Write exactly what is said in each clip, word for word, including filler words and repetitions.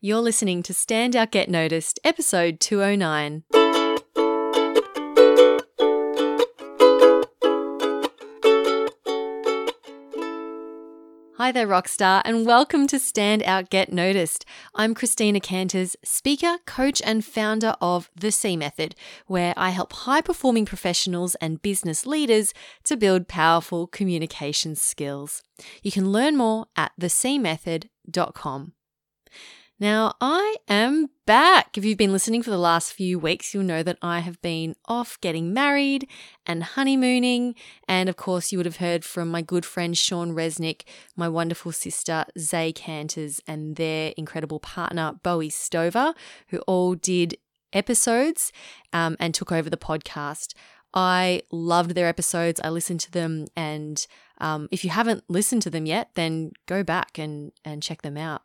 You're listening to Stand Out Get Noticed, episode two oh nine. Hi there, Rockstar, and welcome to Stand Out Get Noticed. I'm Christina Canters, speaker, coach, and founder of The C-Method, where I help high-performing professionals and business leaders to build powerful communication skills. You can learn more at the c method dot com. Now, I am back. If you've been listening for the last few weeks, you'll know that I have been off getting married and honeymooning. And of course, you would have heard from my good friend Sean Resnick, my wonderful sister Zay Cantors, and their incredible partner Bowie Stover, who all did episodes um, and took over the podcast. I loved their episodes. I listened to them, and um, if you haven't listened to them yet, then go back and, and check them out.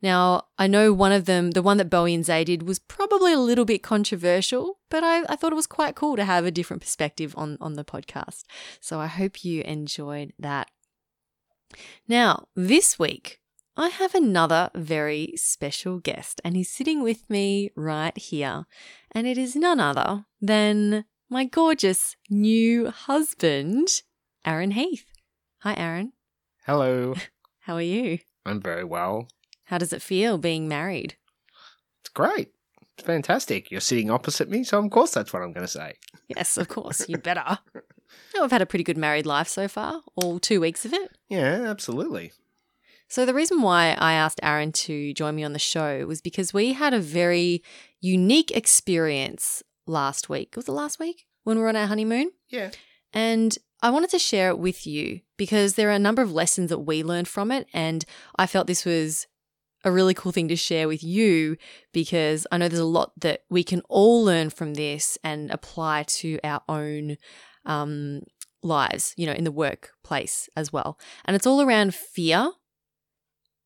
Now, I know one of them, the one that Bowie and Zay did, was probably a little bit controversial, but I, I thought it was quite cool to have a different perspective on, on the podcast. So I hope you enjoyed that. Now, this week, I have another very special guest, and he's sitting with me right here. And it is none other than my gorgeous new husband, Aaron Heath. Hi, Aaron. Hello. How are you? I'm very well. How does it feel being married? It's great. It's fantastic. You're sitting opposite me, so of course that's what I'm going to say. Yes, of course. You better. No, I've had a pretty good married life so far, all two weeks of it. Yeah, absolutely. So the reason why I asked Aaron to join me on the show was because we had a very unique experience last week. Was it last week when we were on our honeymoon? Yeah. And I wanted to share it with you because there are a number of lessons that we learned from it, and I felt this was a really cool thing to share with you because I know there's a lot that we can all learn from this and apply to our own um, lives, you know, in the workplace as well. And it's all around fear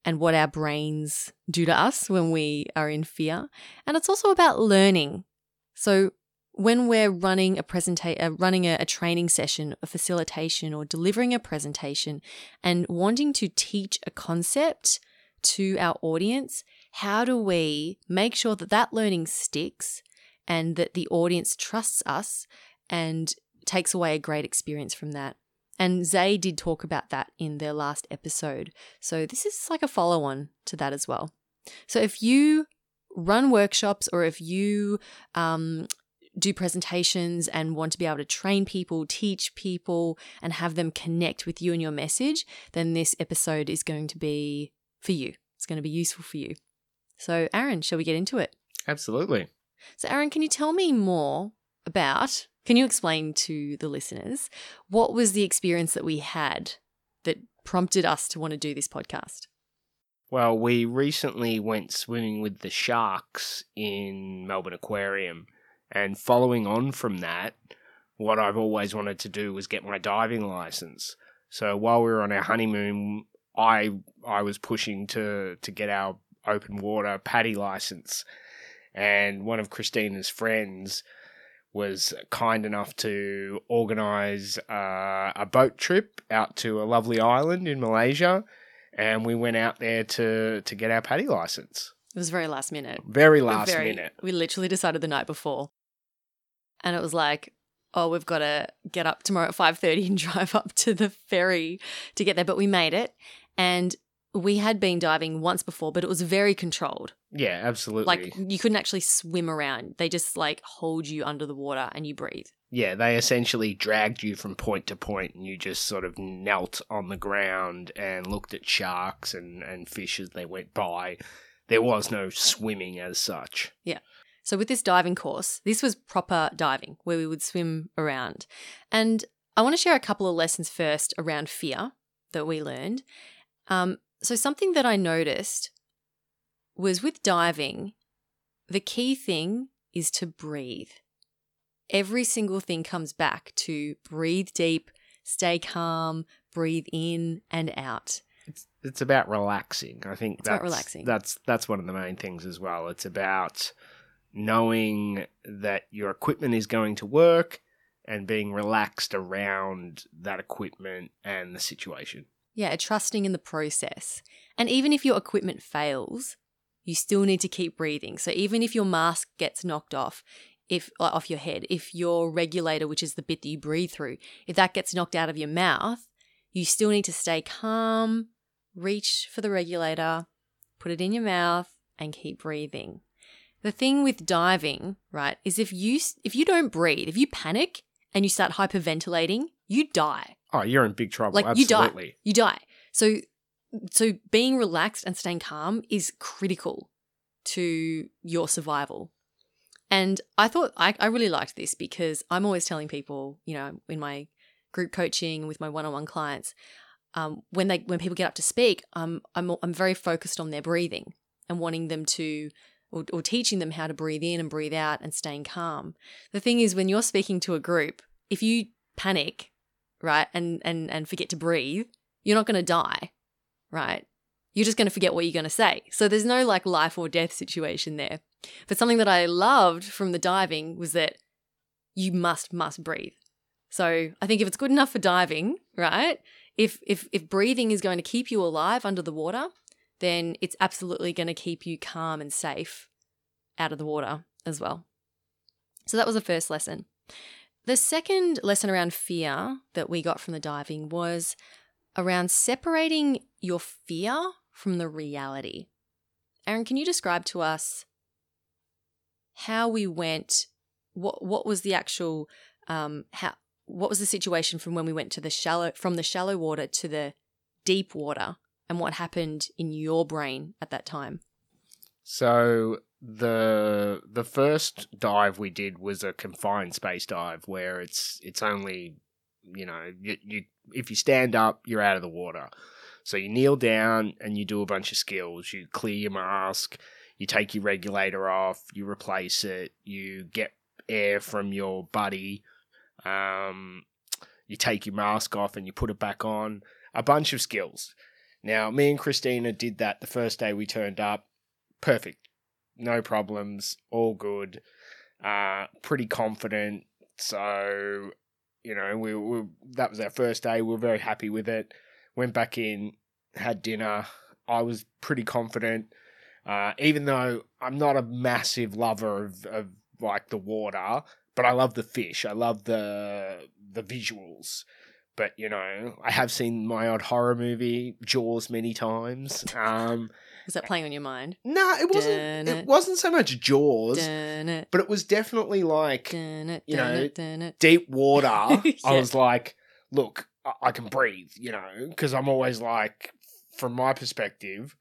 and what our brains do to us when we are in fear. And it's also about learning. So when we're running a presenta- uh, running a, a training session, a facilitation, or delivering a presentation and wanting to teach a concept to our audience, how do we make sure that that learning sticks and that the audience trusts us and takes away a great experience from that? And Zay did talk about that in their last episode. So this is like a follow-on to that as well. So if you run workshops or if you um, do presentations and want to be able to train people, teach people, and have them connect with you and your message, then this episode is going to be for you. It's going to be useful for you. So, Aaron, shall we get into it? Absolutely. So, Aaron, can you tell me more about, can you explain to the listeners, what was the experience that we had that prompted us to want to do this podcast? Well, we recently went swimming with the sharks in Melbourne Aquarium, and following on from that, what I've always wanted to do was get my diving license. So, while we were on our honeymoon, I I was pushing to, to get our open water PADI license, and one of Christina's friends was kind enough to organise uh, a boat trip out to a lovely island in Malaysia, and we went out there to, to get our PADI license. It was very last minute. Very last very, minute. We literally decided the night before, and it was like, oh, we've got to get up tomorrow at five thirty and drive up to the ferry to get there, but we made it. And we had been diving once before, but it was very controlled. Yeah, absolutely. Like you couldn't actually swim around. They just like hold you under the water and you breathe. Yeah, they essentially dragged you from point to point and you just sort of knelt on the ground and looked at sharks and, and fish as they went by. There was no swimming as such. Yeah. So with this diving course, this was proper diving where we would swim around. And I want to share a couple of lessons first around fear that we learned. Um, so something that I noticed was with diving, the key thing is to breathe. Every single thing comes back to breathe deep, stay calm, breathe in and out. It's it's about relaxing. I think it's that's about relaxing. That's that's one of the main things as well. It's about knowing that your equipment is going to work and being relaxed around that equipment and the situation. Yeah, trusting in the process. And even if your equipment fails, you still need to keep breathing. So even if your mask gets knocked off, if off your head, if your regulator, which is the bit that you breathe through, if that gets knocked out of your mouth, you still need to stay calm, reach for the regulator, put it in your mouth and keep breathing. The thing with diving, right, is if you if you don't breathe, if you panic and you start hyperventilating, you die. Oh, you're in big trouble. Like, absolutely. You die. You die. So so being relaxed and staying calm is critical to your survival. And I thought I, I really liked this because I'm always telling people, you know, in my group coaching with my one-on-one clients, um, when they when people get up to speak, um, I'm I'm very focused on their breathing and wanting them to. Or, or teaching them how to breathe in and breathe out and staying calm. The thing is, when you're speaking to a group, if you panic, right, and and, and forget to breathe, you're not going to die, right? You're just going to forget what you're going to say. So there's no like life or death situation there. But something that I loved from the diving was that you must, must breathe. So I think if it's good enough for diving, right, if if if breathing is going to keep you alive under the water, then it's absolutely going to keep you calm and safe out of the water as well. So that was the first lesson. The second lesson around fear that we got from the diving was around separating your fear from the reality. Aaron, can you describe to us how we went, what what was the actual, um, how what was the situation from when we went to the shallow, from the shallow water to the deep water? And what happened in your brain at that time? So the the first dive we did was a confined space dive where it's it's only, you know, you, you if you stand up, you're out of the water. So you kneel down and you do a bunch of skills. You clear your mask, you take your regulator off, you replace it, you get air from your buddy, um, you take your mask off and you put it back on, a bunch of skills. Now, me and Christina did that the first day we turned up. Perfect. No problems. All good. Uh, pretty confident. So, you know, we, we that was our first day. We were very happy with it. Went back in, had dinner. I was pretty confident. Uh, even though I'm not a massive lover of, of, like, the water, but I love the fish. I love the the visuals. But, you know, I have seen my odd horror movie, Jaws, many times. Um, was that playing on your mind? No, it wasn't. Dun it wasn't so much Jaws, it. But it was definitely like, dun it, you know, dun it. deep water. Yeah. I was like, look, I, I can breathe, you know, because I'm always like, from my perspective,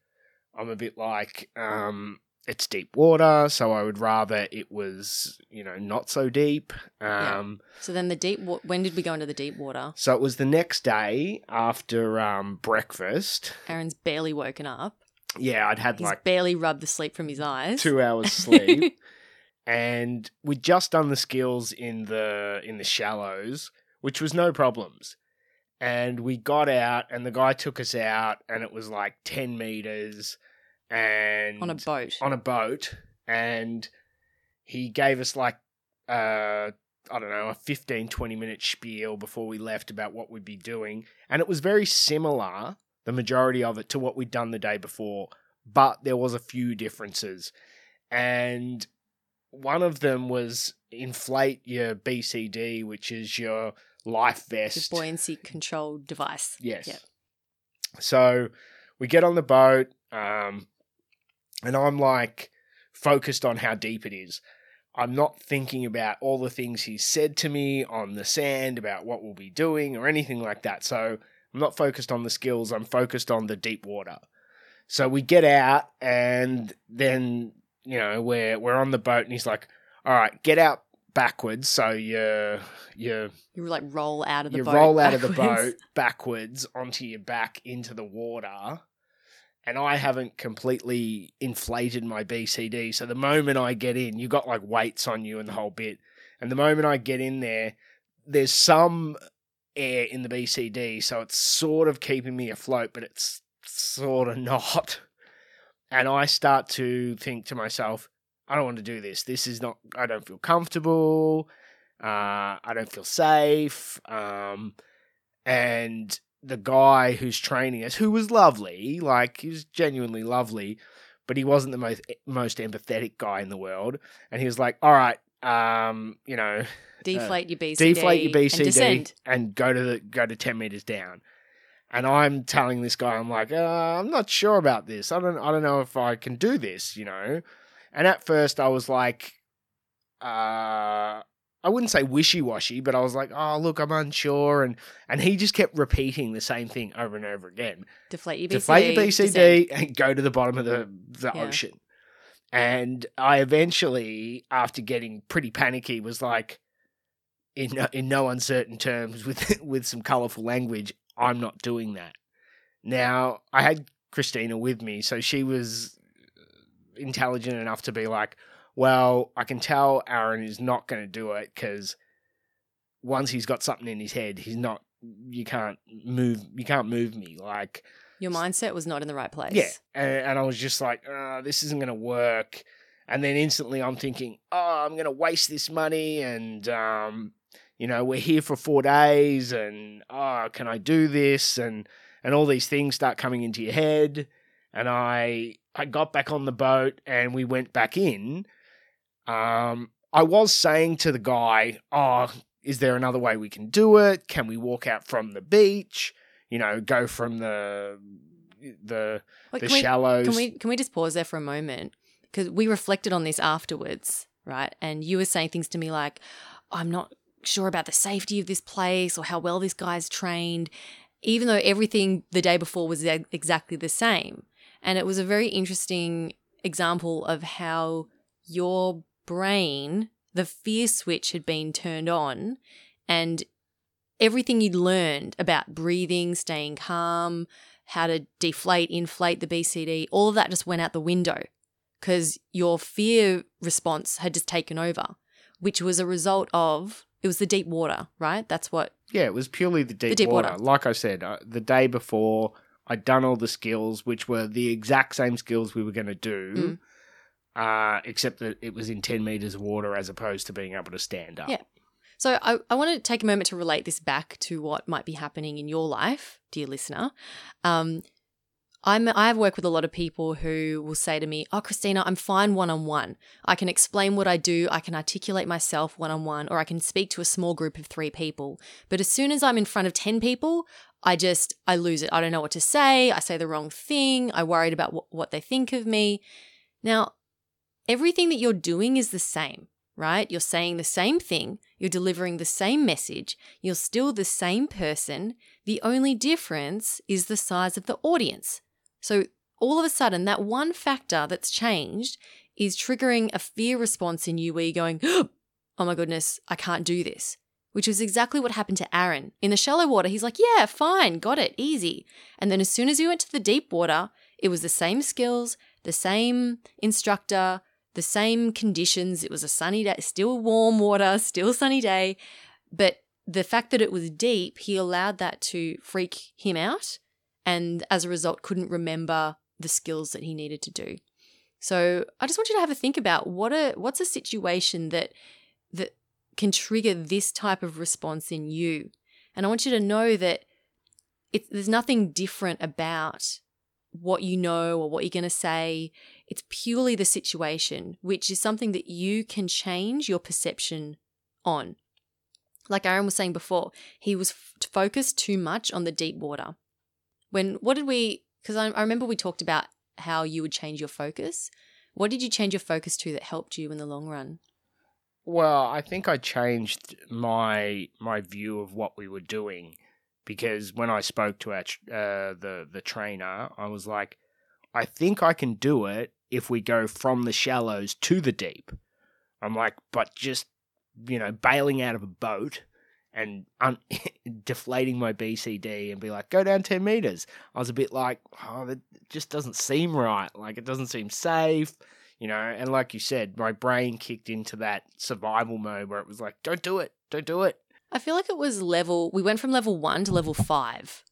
I'm a bit like, um, it's deep water, so I would rather it was, you know, not so deep. Um, yeah. So then the deep wa- – when did we go into the deep water? So it was the next day after um, breakfast. Aaron's barely woken up. Yeah, I'd had He's like – barely rubbed the sleep from his eyes. Two hours sleep. And we'd just done the skills in the in the shallows, which was no problems. And we got out and the guy took us out and it was like ten meters – and on a boat. On a boat. And he gave us like, uh, I don't know, a fifteen, twenty minute spiel before we left about what we'd be doing. And it was very similar, the majority of it, to what we'd done the day before. But there was a few differences. And one of them was inflate your B C D, which is your life vest. The buoyancy control device. Yes. Yep. So we get on the boat. Um, And I'm like focused on how deep it is. I'm not thinking about all the things he said to me on the sand about what we'll be doing or anything like that. So I'm not focused on the skills. I'm focused on the deep water. So we get out and then, you know, we're, we're on the boat and he's like, all right, get out backwards. So you're, you're, you like roll out of the you boat. You roll out backwards. of the boat backwards onto your back into the water. And I haven't completely inflated my B C D. So the moment I get in, you got like weights on you and the whole bit. And the moment I get in there, there's some air in the B C D. So it's sort of keeping me afloat, but it's sort of not. And I start to think to myself, I don't want to do this. This is not, I don't feel comfortable. Uh, I don't feel safe. Um, and... the guy who's training us, who was lovely, like he was genuinely lovely, but he wasn't the most most empathetic guy in the world. And he was like, all right, um, you know, deflate uh, your B C D, deflate your B C D, and descend, and go to the, go to ten meters down. And I'm telling this guy, I'm like, uh, I'm not sure about this. I don't, I don't know if I can do this, you know. And at first, I was like, uh. I wouldn't say wishy-washy, but I was like, oh, look, I'm unsure. And and he just kept repeating the same thing over and over again. Deflate your B C D. Deflate your B C D descent. And go to the bottom of the, the yeah. ocean. And I eventually, after getting pretty panicky, was like, in no, in no uncertain terms, with, with some colourful language, I'm not doing that. Now, I had Christina with me, so she was intelligent enough to be like, well, I can tell Aaron is not going to do it because once he's got something in his head, he's not. You can't move. You can't move me. Like, your mindset was not in the right place. Yeah, and, and I was just like, oh, this isn't going to work. And then instantly, I'm thinking, oh, I'm going to waste this money, and um, you know, we're here for four days, and oh, can I do this? And and all these things start coming into your head, and I I got back on the boat, and we went back in. Um, I was saying to the guy, oh, is there another way we can do it? Can we walk out from the beach? You know, go from the the, Wait, the can shallows. We, can, we, can we just pause there for a moment? Because we reflected on this afterwards, right? And you were saying things to me like, I'm not sure about the safety of this place or how well this guy's trained, even though everything the day before was exactly the same. And it was a very interesting example of how your brain, the fear switch had been turned on, and everything you'd learned about breathing, staying calm, how to deflate, inflate the B C D, all of that just went out the window because your fear response had just taken over, which was a result of, it was the deep water, right? That's what. Yeah, it was purely the deep, the deep water. water. Like I said, uh, the day before, I'd done all the skills, which were the exact same skills we were going to do. Mm. Uh, except that it was in ten metres of water as opposed to being able to stand up. Yeah. So I, I want to take a moment to relate this back to what might be happening in your life, dear listener. Um, I'm, I've worked with a lot of people who will say to me, oh, Christina, I'm fine one-on-one. I can explain what I do. I can articulate myself one-on-one, or I can speak to a small group of three people. But as soon as I'm in front of ten people, I just, I lose it. I don't know what to say. I say the wrong thing. I worried about wh- what they think of me. Now, everything that you're doing is the same, right? You're saying the same thing. You're delivering the same message. You're still the same person. The only difference is the size of the audience. So all of a sudden, that one factor that's changed is triggering a fear response in you where you're going, oh my goodness, I can't do this, which was exactly what happened to Aaron. In the shallow water, he's like, yeah, fine, got it, easy. And then as soon as he went to the deep water, it was the same skills, the same instructor, the same conditions. It was a sunny day, still warm water, still sunny day. But the fact that it was deep, he allowed that to freak him out, and as a result couldn't remember the skills that he needed to do. So I just want you to have a think about what a what's a situation that that can trigger this type of response in you. And I want you to know that it, there's nothing different about what you know or what you're going to say. It's purely the situation, which is something that you can change your perception on. Like Aaron was saying before, he was f- focused too much on the deep water. When, what did we, because I, I remember we talked about how you would change your focus. What did you change your focus to that helped you in the long run? Well, I think I changed my my view of what we were doing, because when I spoke to our, uh, the, the trainer, I was like, I think I can do it if we go from the shallows to the deep. I'm like, but just, you know, bailing out of a boat and un- deflating my B C D and be like, go down ten metres. I was a bit like, oh, that just doesn't seem right. Like, it doesn't seem safe, you know. And like you said, my brain kicked into that survival mode where it was like, don't do it, don't do it. I feel like it was level, we went from level one to level five,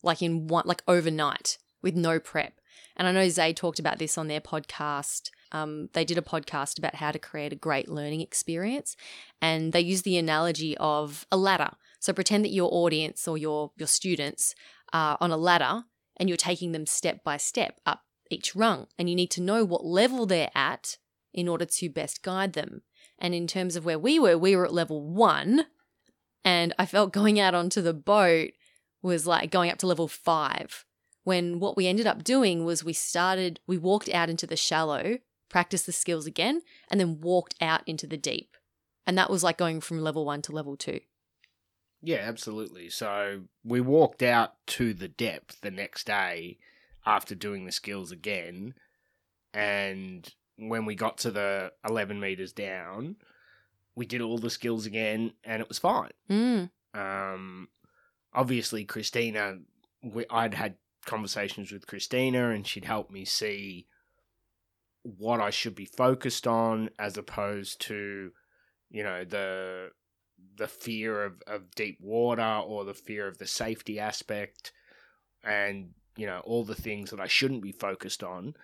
like in one, like overnight with no prep. And I know Zay talked about this on their podcast. Um, they did a podcast about how to create a great learning experience, and they used the analogy of a ladder. So pretend that your audience or your your students are on a ladder, and you're taking them step by step up each rung, and you need to know what level they're at in order to best guide them. And in terms of where we were, we were at level one, and I felt going out onto the boat was like going up to level five, when what we ended up doing was we started, we walked out into the shallow, practiced the skills again, and then walked out into the deep. And that was like going from level one to level two. Yeah, absolutely. So we walked out to the depth the next day after doing the skills again. And when we got to the eleven meters down, we did all the skills again and it was fine. Mm. Um, obviously, Christina, we, I'd had conversations with Christina and she'd helped me see what I should be focused on as opposed to, you know, the the fear of, of deep water or the fear of the safety aspect and, you know, all the things that I shouldn't be focused on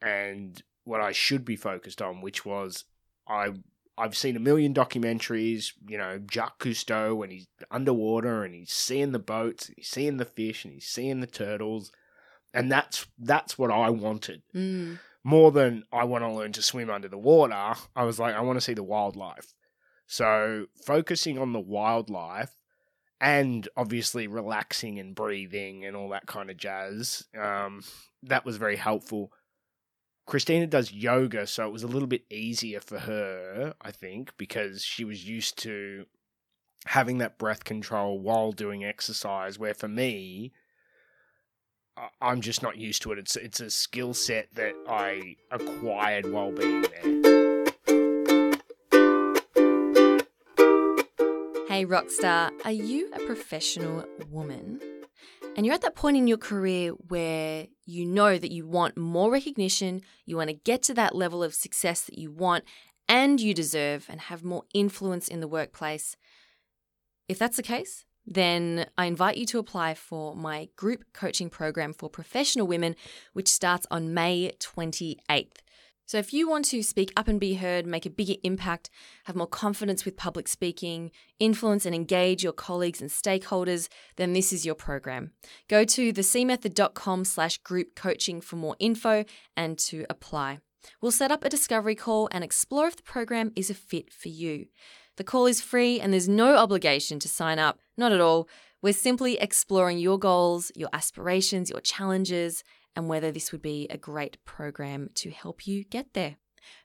and what I should be focused on, which was I, I've seen a million documentaries, you know, Jacques Cousteau when he's underwater and he's seeing the boats, and he's seeing the fish and he's seeing the turtles. And that's, that's what I wanted. Mm. More than I want to learn to swim under the water, I was like, I want to see the wildlife. So focusing on the wildlife and obviously relaxing and breathing and all that kind of jazz, um, that was very helpful. Christina does yoga, so it was a little bit easier for her, I think, because she was used to having that breath control while doing exercise, where for me, I'm just not used to it. It's, it's a skill set that I acquired while being there. Hey Rockstar, are you a professional woman and you're at that point in your career where you know that you want more recognition, you want to get to that level of success that you want and you deserve and have more influence in the workplace? If that's the case, then I invite you to apply for my group coaching program for professional women, which starts on May twenty-eighth. So if you want to speak up and be heard, make a bigger impact, have more confidence with public speaking, influence and engage your colleagues and stakeholders, then this is your program. Go to thecmethod.com slash group coaching for more info and to apply. We'll set up a discovery call and explore if the program is a fit for you. The call is free and there's no obligation to sign up, not at all. We're simply exploring your goals, your aspirations, your challenges, and whether this would be a great program to help you get there.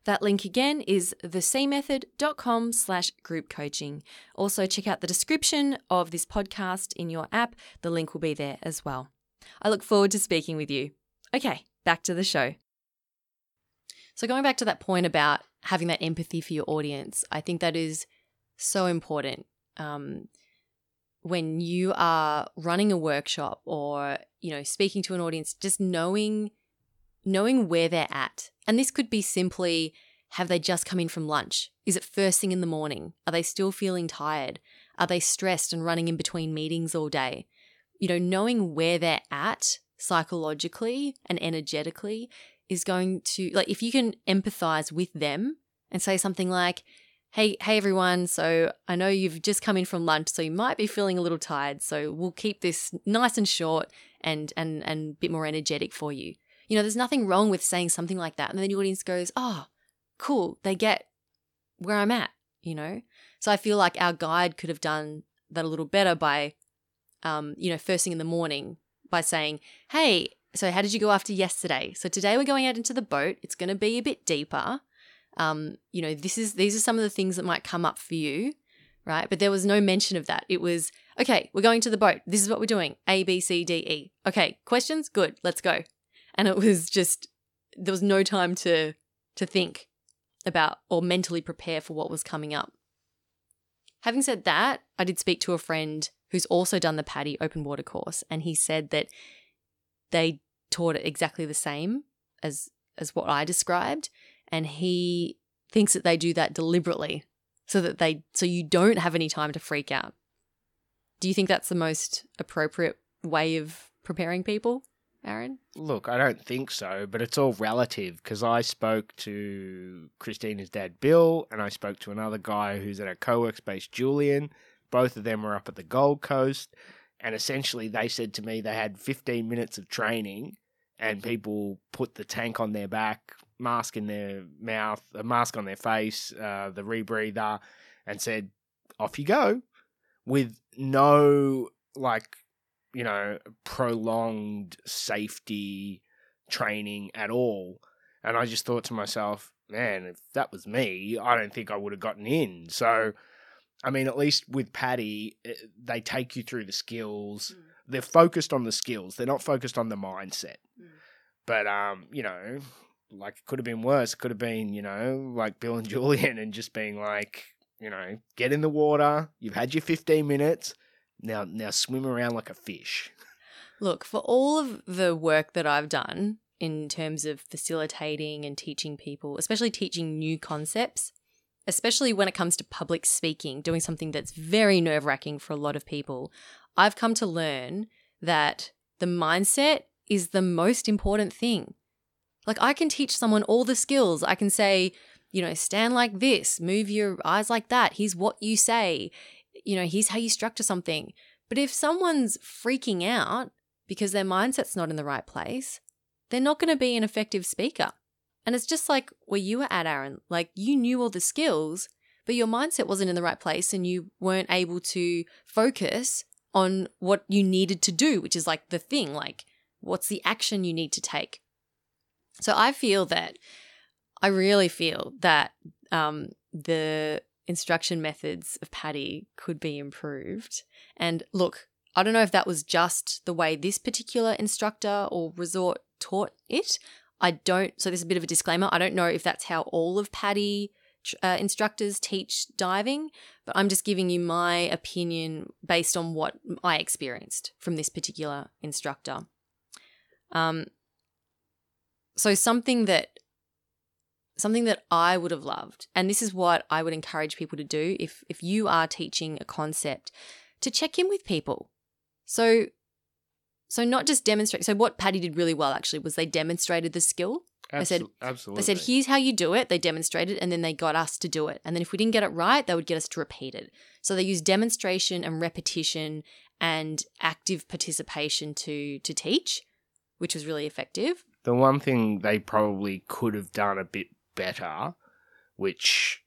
That link again is thecmethod.com slash group coaching. Also check out the description of this podcast in your app. The link will be there as well. I look forward to speaking with you. Okay, back to the show. So going back to that point about having that empathy for your audience, I think that is so important. Um, when you are running a workshop or, you know, speaking to an audience, just knowing knowing where they're at. And this could be simply, have they just come in from lunch? Is it first thing in the morning? Are they still feeling tired? Are they stressed and running in between meetings all day? You know, knowing where they're at psychologically and energetically is going to, like, if you can empathize with them and say something like, Hey, hey everyone, so I know you've just come in from lunch, so you might be feeling a little tired, so we'll keep this nice and short and and and a bit more energetic for you. You know, there's nothing wrong with saying something like that. And then the audience goes, oh, cool, they get where I'm at, you know. So I feel like our guide could have done that a little better by, um, you know, first thing in the morning by saying, hey, so how did you go after yesterday? So today we're going out into the boat. It's going to be a bit deeper. Um, you know, this is these are some of the things that might come up for you, right? But there was no mention of that. It was, okay, we're going to the boat. This is what we're doing. A, B, C, D, E. Okay, questions? Good, let's go. And it was just, there was no time to to think about or mentally prepare for what was coming up. Having said that, I did speak to a friend who's also done the PADI open water course, and he said that they taught it exactly the same as as what I described. And he thinks that they do that deliberately so that they so you don't have any time to freak out. Do you think that's the most appropriate way of preparing people, Aaron? Look, I don't think so, but it's all relative because I spoke to Christina's dad, Bill, and I spoke to another guy who's at our co-work space, Julian. Both of them were up at the Gold Coast, and essentially they said to me they had fifteen minutes of training and people put the tank on their back, mask in their mouth, a mask on their face, uh, the rebreather, and said, off you go, with no, like, you know, prolonged safety training at all. And I just thought to myself, man, if that was me, I don't think I would have gotten in. So, I mean, at least with PADI, they take you through the skills. Mm. They're focused on the skills. They're not focused on the mindset. Mm. But, um, you know, like, it could have been worse. It could have been, you know, like Bill and Julian and just being like, you know, get in the water. You've had your fifteen minutes. Now, now swim around like a fish. Look, for all of the work that I've done in terms of facilitating and teaching people, especially teaching new concepts, especially when it comes to public speaking, doing something that's very nerve-wracking for a lot of people, I've come to learn that the mindset is the most important thing. Like, I can teach someone all the skills. I can say, you know, stand like this, move your eyes like that. Here's what you say. You know, here's how you structure something. But if someone's freaking out because their mindset's not in the right place, they're not going to be an effective speaker. And it's just like where you were at, Aaron. Like, you knew all the skills, but your mindset wasn't in the right place and you weren't able to focus on what you needed to do, which is like the thing, like, what's the action you need to take? So I feel that, I really feel that um, the instruction methods of PADI could be improved. And look, I don't know if that was just the way this particular instructor or resort taught it. I don't, so this is a bit of a disclaimer, I don't know if that's how all of PADI uh, instructors teach diving, but I'm just giving you my opinion based on what I experienced from this particular instructor. Um, so something that something that I would have loved, and this is what I would encourage people to do if if you are teaching a concept, to check in with people. So So not just demonstrate. So what PADI did really well actually was they demonstrated the skill. Absol- they said, absolutely. They said, here's how you do it. They demonstrated, and then they got us to do it. And then if we didn't get it right, they would get us to repeat it. So they used demonstration and repetition and active participation to to teach, which was really effective. The one thing they probably could have done a bit better, which,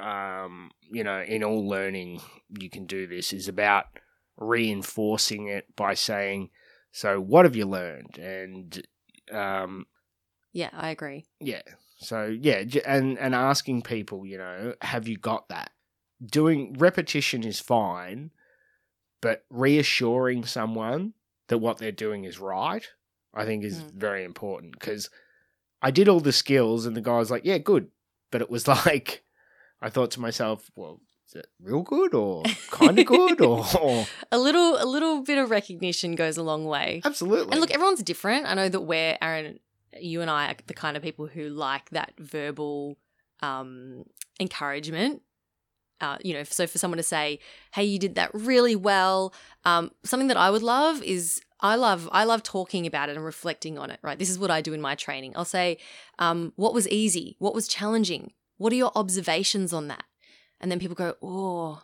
um, you know, in all learning you can do this, is about reinforcing it by saying, so what have you learned? And um yeah I agree yeah so yeah and and asking people, you know, have you got that? Doing repetition is fine, but reassuring someone that what they're doing is right, I think, is mm. very important, because I did all the skills and the guy's like, yeah, good, but it was like, I thought to myself, well, is it real good or kind of good or, or a little a little bit of recognition goes a long way. Absolutely. And look, everyone's different. I know that we're, Aaron, you and I are the kind of people who like that verbal um, encouragement. Uh, you know, so for someone to say, hey, you did that really well. Um, something that I would love is I love I love talking about it and reflecting on it, right? This is what I do in my training. I'll say, um, what was easy? What was challenging? What are your observations on that? And then people go, oh,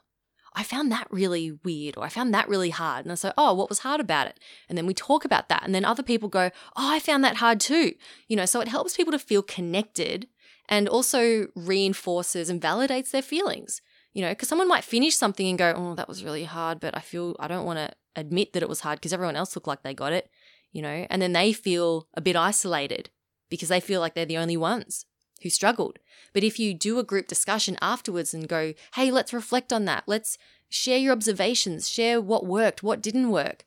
I found that really weird, or I found that really hard. And I say, oh, what was hard about it? And then we talk about that. And then other people go, oh, I found that hard too. You know, so it helps people to feel connected and also reinforces and validates their feelings, you know, because someone might finish something and go, oh, that was really hard, but I feel I don't want to admit that it was hard because everyone else looked like they got it, you know, and then they feel a bit isolated because they feel like they're the only ones who struggled. But if you do a group discussion afterwards and go, hey, let's reflect on that. Let's share your observations, share what worked, what didn't work,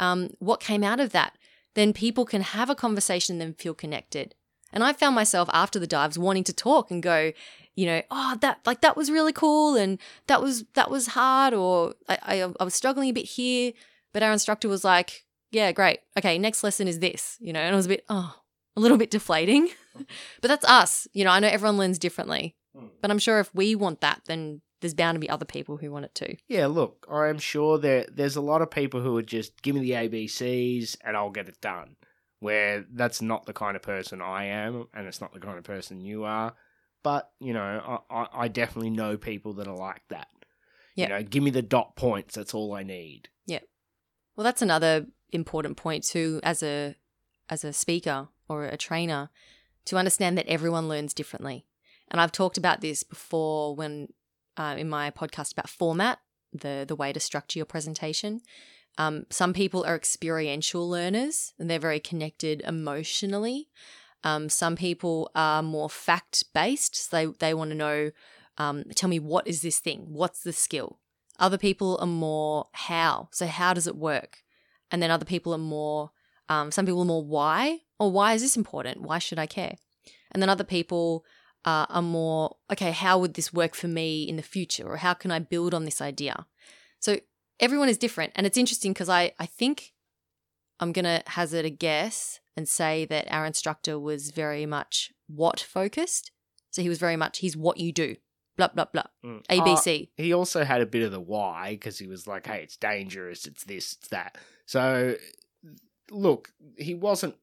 um, what came out of that, then people can have a conversation and then feel connected. And I found myself after the dives wanting to talk and go, you know, oh, that like that was really cool and that was that was hard, or I, I, I was struggling a bit here. But our instructor was like, yeah, great. Okay, next lesson is this, you know, and I was a bit, oh, a little bit deflating, but that's us. You know, I know everyone learns differently, but I'm sure if we want that, then there's bound to be other people who want it too. Yeah, look, I am sure there there's a lot of people who would just give me the A B Cs and I'll get it done, where that's not the kind of person I am and it's not the kind of person you are. But, you know, I, I definitely know people that are like that. Yep. You know, give me the dot points. That's all I need. Yeah. Well, that's another important point too as a as a speaker or a trainer to understand that everyone learns differently. And I've talked about this before when uh, in my podcast about format, the the way to structure your presentation. Um, some people are experiential learners and they're very connected emotionally. Um, some people are more fact-based. So they, they want to know, um, tell me, what is this thing? What's the skill? Other people are more how. So how does it work? And then other people are more, um, some people are more why, or why is this important? Why should I care? And then other people uh, are more, okay, how would this work for me in the future? Or how can I build on this idea? So everyone is different. And it's interesting because I, I think I'm going to hazard a guess and say that our instructor was very much what focused. So he was very much, he's what you do, blah, blah, blah, mm. A B C. Uh, he also had a bit of the why because he was like, hey, it's dangerous, it's this, it's that. So look, he wasn't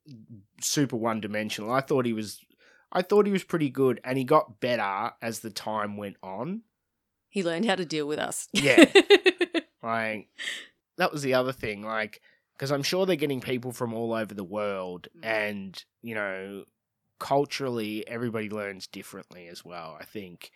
super one-dimensional. I thought he was, I thought he was pretty good, and he got better as the time went on. He learned how to deal with us. Yeah. Like, that was the other thing, like, because I'm sure they're getting people from all over the world, and, you know, culturally everybody learns differently as well. I think,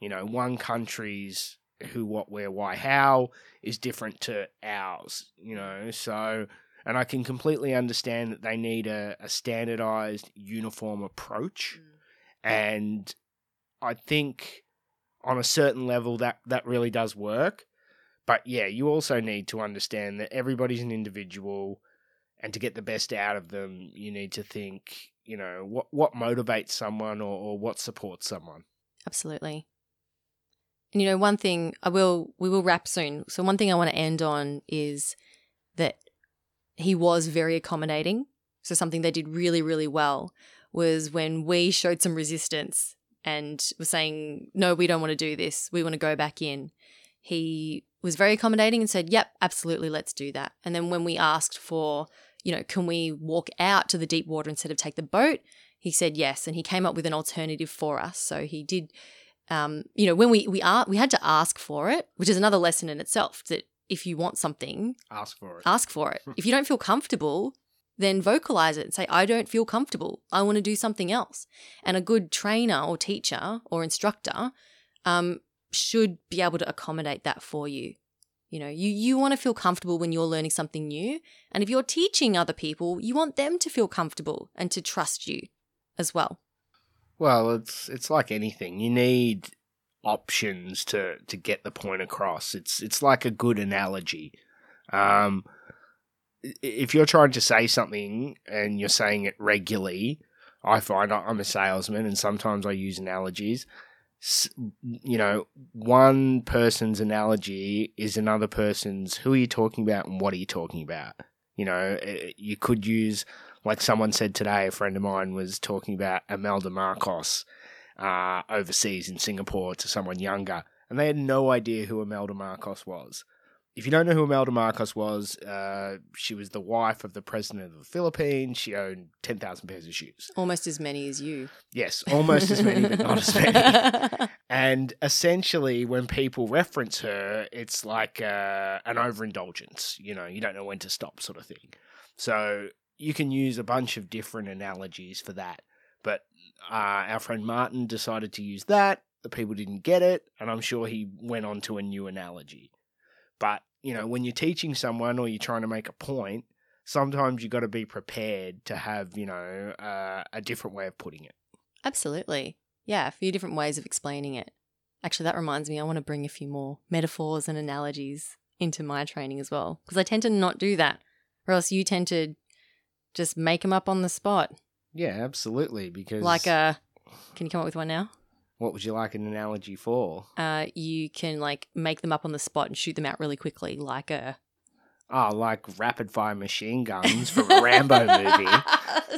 you know, one country's who, what, where, why, how is different to ours, you know, so, and I can completely understand that they need a, a standardized uniform approach. Mm. And I think on a certain level that, that really does work. But yeah, you also need to understand that everybody's an individual, and to get the best out of them, you need to think, you know, what, what motivates someone or, or what supports someone. Absolutely. And, you know, one thing I will, we will wrap soon. So one thing I want to end on is that he was very accommodating. So something they did really, really well was when we showed some resistance and were saying, no, we don't want to do this, we want to go back in, he was very accommodating and said, yep, absolutely, let's do that. And then when we asked for, you know, can we walk out to the deep water instead of take the boat, he said yes, and he came up with an alternative for us. So he did, um, you know, when we we are, we had to ask for it, which is another lesson in itself, that if you want something, ask for it. Ask for it. If you don't feel comfortable, then vocalize it and say, I don't feel comfortable, I want to do something else. And a good trainer or teacher or instructor um, should be able to accommodate that for you. You know, you, you want to feel comfortable when you're learning something new. And if you're teaching other people, you want them to feel comfortable and to trust you as well. Well, it's it's like anything. You need options to, to get the point across. It's it's like a good analogy. Um, if you're trying to say something and you're saying it regularly, I find I'm a salesman and sometimes I use analogies. You know, one person's analogy is another person's, who are you talking about and what are you talking about? You know, you could use, like someone said today, a friend of mine was talking about Imelda Marcos uh, overseas in Singapore to someone younger, and they had no idea who Imelda Marcos was. If you don't know who Imelda Marcos was, uh, she was the wife of the president of the Philippines. She owned ten thousand pairs of shoes. Almost as many as you. Yes, almost as many, but not as many. And essentially when people reference her, it's like uh, an overindulgence. You know, you don't know when to stop sort of thing. So you can use a bunch of different analogies for that. But uh, our friend Martin decided to use that. The people didn't get it. And I'm sure he went on to a new analogy. But, you know, when you're teaching someone or you're trying to make a point, sometimes you've got to be prepared to have, you know, uh, a different way of putting it. Absolutely. Yeah, a few different ways of explaining it. Actually, that reminds me, I want to bring a few more metaphors and analogies into my training as well, because I tend to not do that, or else you tend to just make them up on the spot. Yeah, absolutely. Because like a, can you come up with one now? What would you like an analogy for? Uh, you can like make them up on the spot and shoot them out really quickly, like a... Oh, like rapid fire machine guns from a Rambo movie.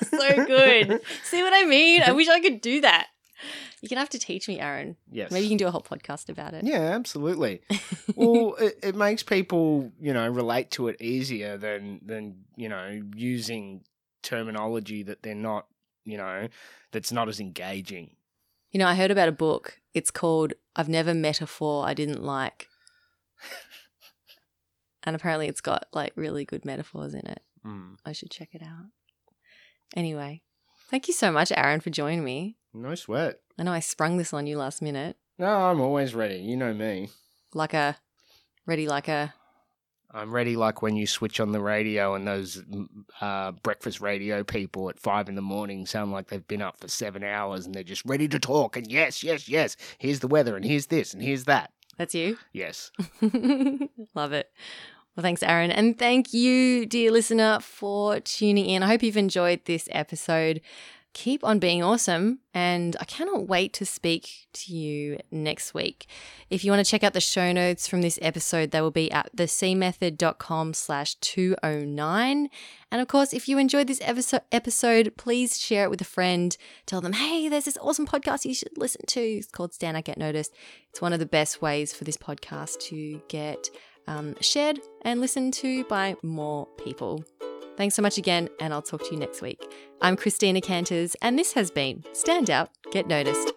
So good. See what I mean? I wish I could do that. You're going to have to teach me, Aaron. Yes. Maybe you can do a whole podcast about it. Yeah, absolutely. Well, it, it makes people, you know, relate to it easier than than, you know, using terminology that they're not, you know, that's not as engaging. You know, I heard about a book. It's called I've Never Metaphor I Didn't Like. And apparently it's got like really good metaphors in it. Mm. I should check it out. Anyway, thank you so much, Aaron, for joining me. No sweat. I know I sprung this on you last minute. No, I'm always ready. You know me. Like a, ready like a... I'm ready like when you switch on the radio and those uh, breakfast radio people at five in the morning sound like they've been up for seven hours and they're just ready to talk and yes, yes, yes, here's the weather and here's this and here's that. That's you? Yes. Love it. Well, thanks, Aaron. And thank you, dear listener, for tuning in. I hope you've enjoyed this episode. Keep on being awesome, and I cannot wait to speak to you next week. If you want to check out the show notes from this episode, they will be at the c method dot com slash two oh nine. And of course, if you enjoyed this episode, please share it with a friend. Tell them, hey, there's this awesome podcast you should listen to. It's called Stand Out, Get Noticed. It's one of the best ways for this podcast to get um, shared and listened to by more people. Thanks so much again, and I'll talk to you next week. I'm Christina Canters, and this has been Stand Out, Get Noticed.